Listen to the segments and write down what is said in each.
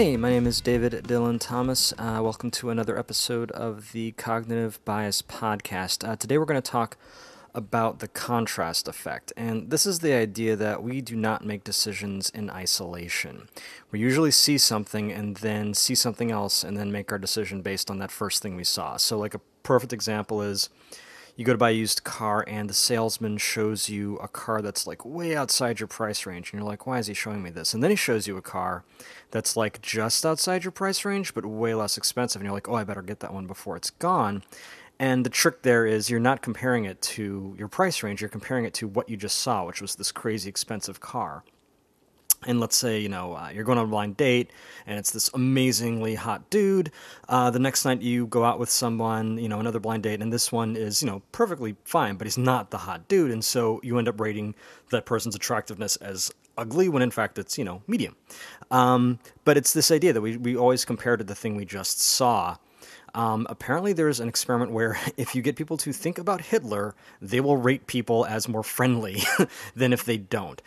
Hey, my name is David Dylan Thomas. Welcome to another episode of the Cognitive Bias Podcast. Today we're going to talk about the contrast effect, and this is the idea that we do not make decisions in isolation. We usually see something and then see something else and then make our decision based on that first thing we saw. So like a perfect example is you go to buy a used car and the salesman shows you a car that's like way outside your price range, and you're like, why is he showing me this? And then he shows you a car that's like just outside your price range but way less expensive, and you're like, oh, I better get that one before it's gone. And the trick there is you're not comparing it to your price range, you're comparing it to what you just saw, which was this crazy expensive car. And let's say, you're going on a blind date and it's this amazingly hot dude. The next night you go out with someone, another blind date, and this one is, perfectly fine, but he's not the hot dude. And so you end up rating that person's attractiveness as ugly when in fact it's, medium. But it's this idea that we always compare to the thing we just saw. Apparently there's an experiment where if you get people to think about Hitler, they will rate people as more friendly than if they don't.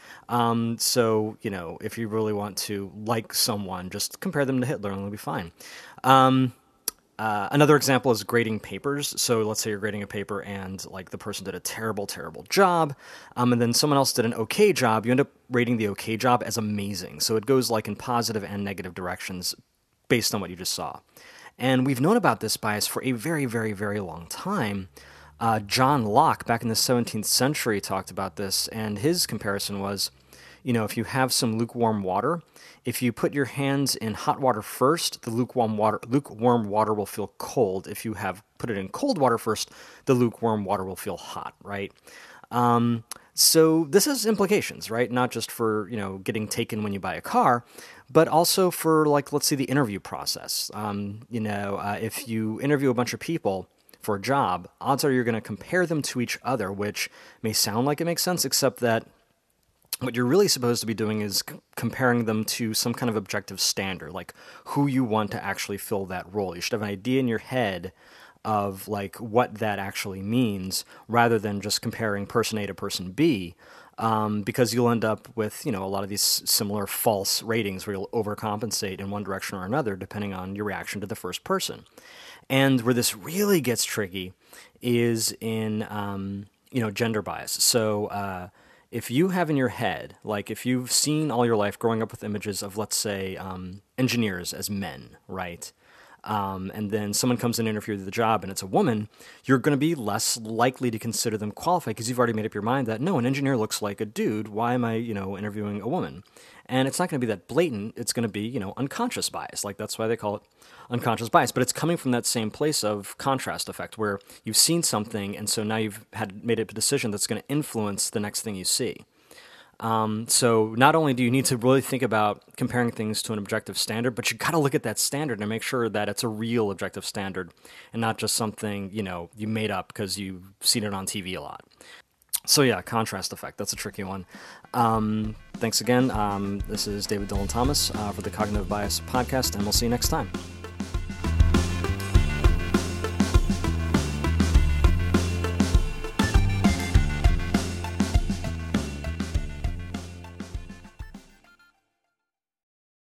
So, if you really want to like someone, just compare them to Hitler and they'll be fine. Another example is grading papers. So let's say you're grading a paper and the person did a terrible, terrible job. And then someone else did an okay job. You end up rating the okay job as amazing. So it goes in positive and negative directions based on what you just saw. And we've known about this bias for a very, very, very long time. John Locke, back in the 17th century, talked about this, and his comparison was, if you have some lukewarm water, if you put your hands in hot water first, the lukewarm water will feel cold. If you have put it in cold water first, the lukewarm water will feel hot, right? So this has implications, right? Not just for, getting taken when you buy a car, but also for, let's say, the interview process. If you interview a bunch of people for a job, odds are you're going to compare them to each other, which may sound like it makes sense, except that what you're really supposed to be doing is comparing them to some kind of objective standard, like who you want to actually fill that role. You should have an idea in your head of what that actually means, rather than just comparing person A to person B, because you'll end up with a lot of these similar false ratings where you'll overcompensate in one direction or another depending on your reaction to the first person. And where this really gets tricky is in gender bias. So if you have in your head, if you've seen all your life growing up with images of, let's say, engineers as men, right? And then someone comes in and interviews for the job and it's a woman, you're going to be less likely to consider them qualified because you've already made up your mind that, no, an engineer looks like a dude. Why am I, interviewing a woman? And it's not going to be that blatant. It's going to be, unconscious bias. That's why they call it unconscious bias. But it's coming from that same place of contrast effect where you've seen something and so now you've made a decision that's going to influence the next thing you see. So not only do you need to really think about comparing things to an objective standard, but you got to look at that standard and make sure that it's a real objective standard and not just something, you made up because you've seen it on TV a lot. So yeah, contrast effect. That's a tricky one. Thanks again. This is David Dylan Thomas for the Cognitive Bias Podcast, and we'll see you next time.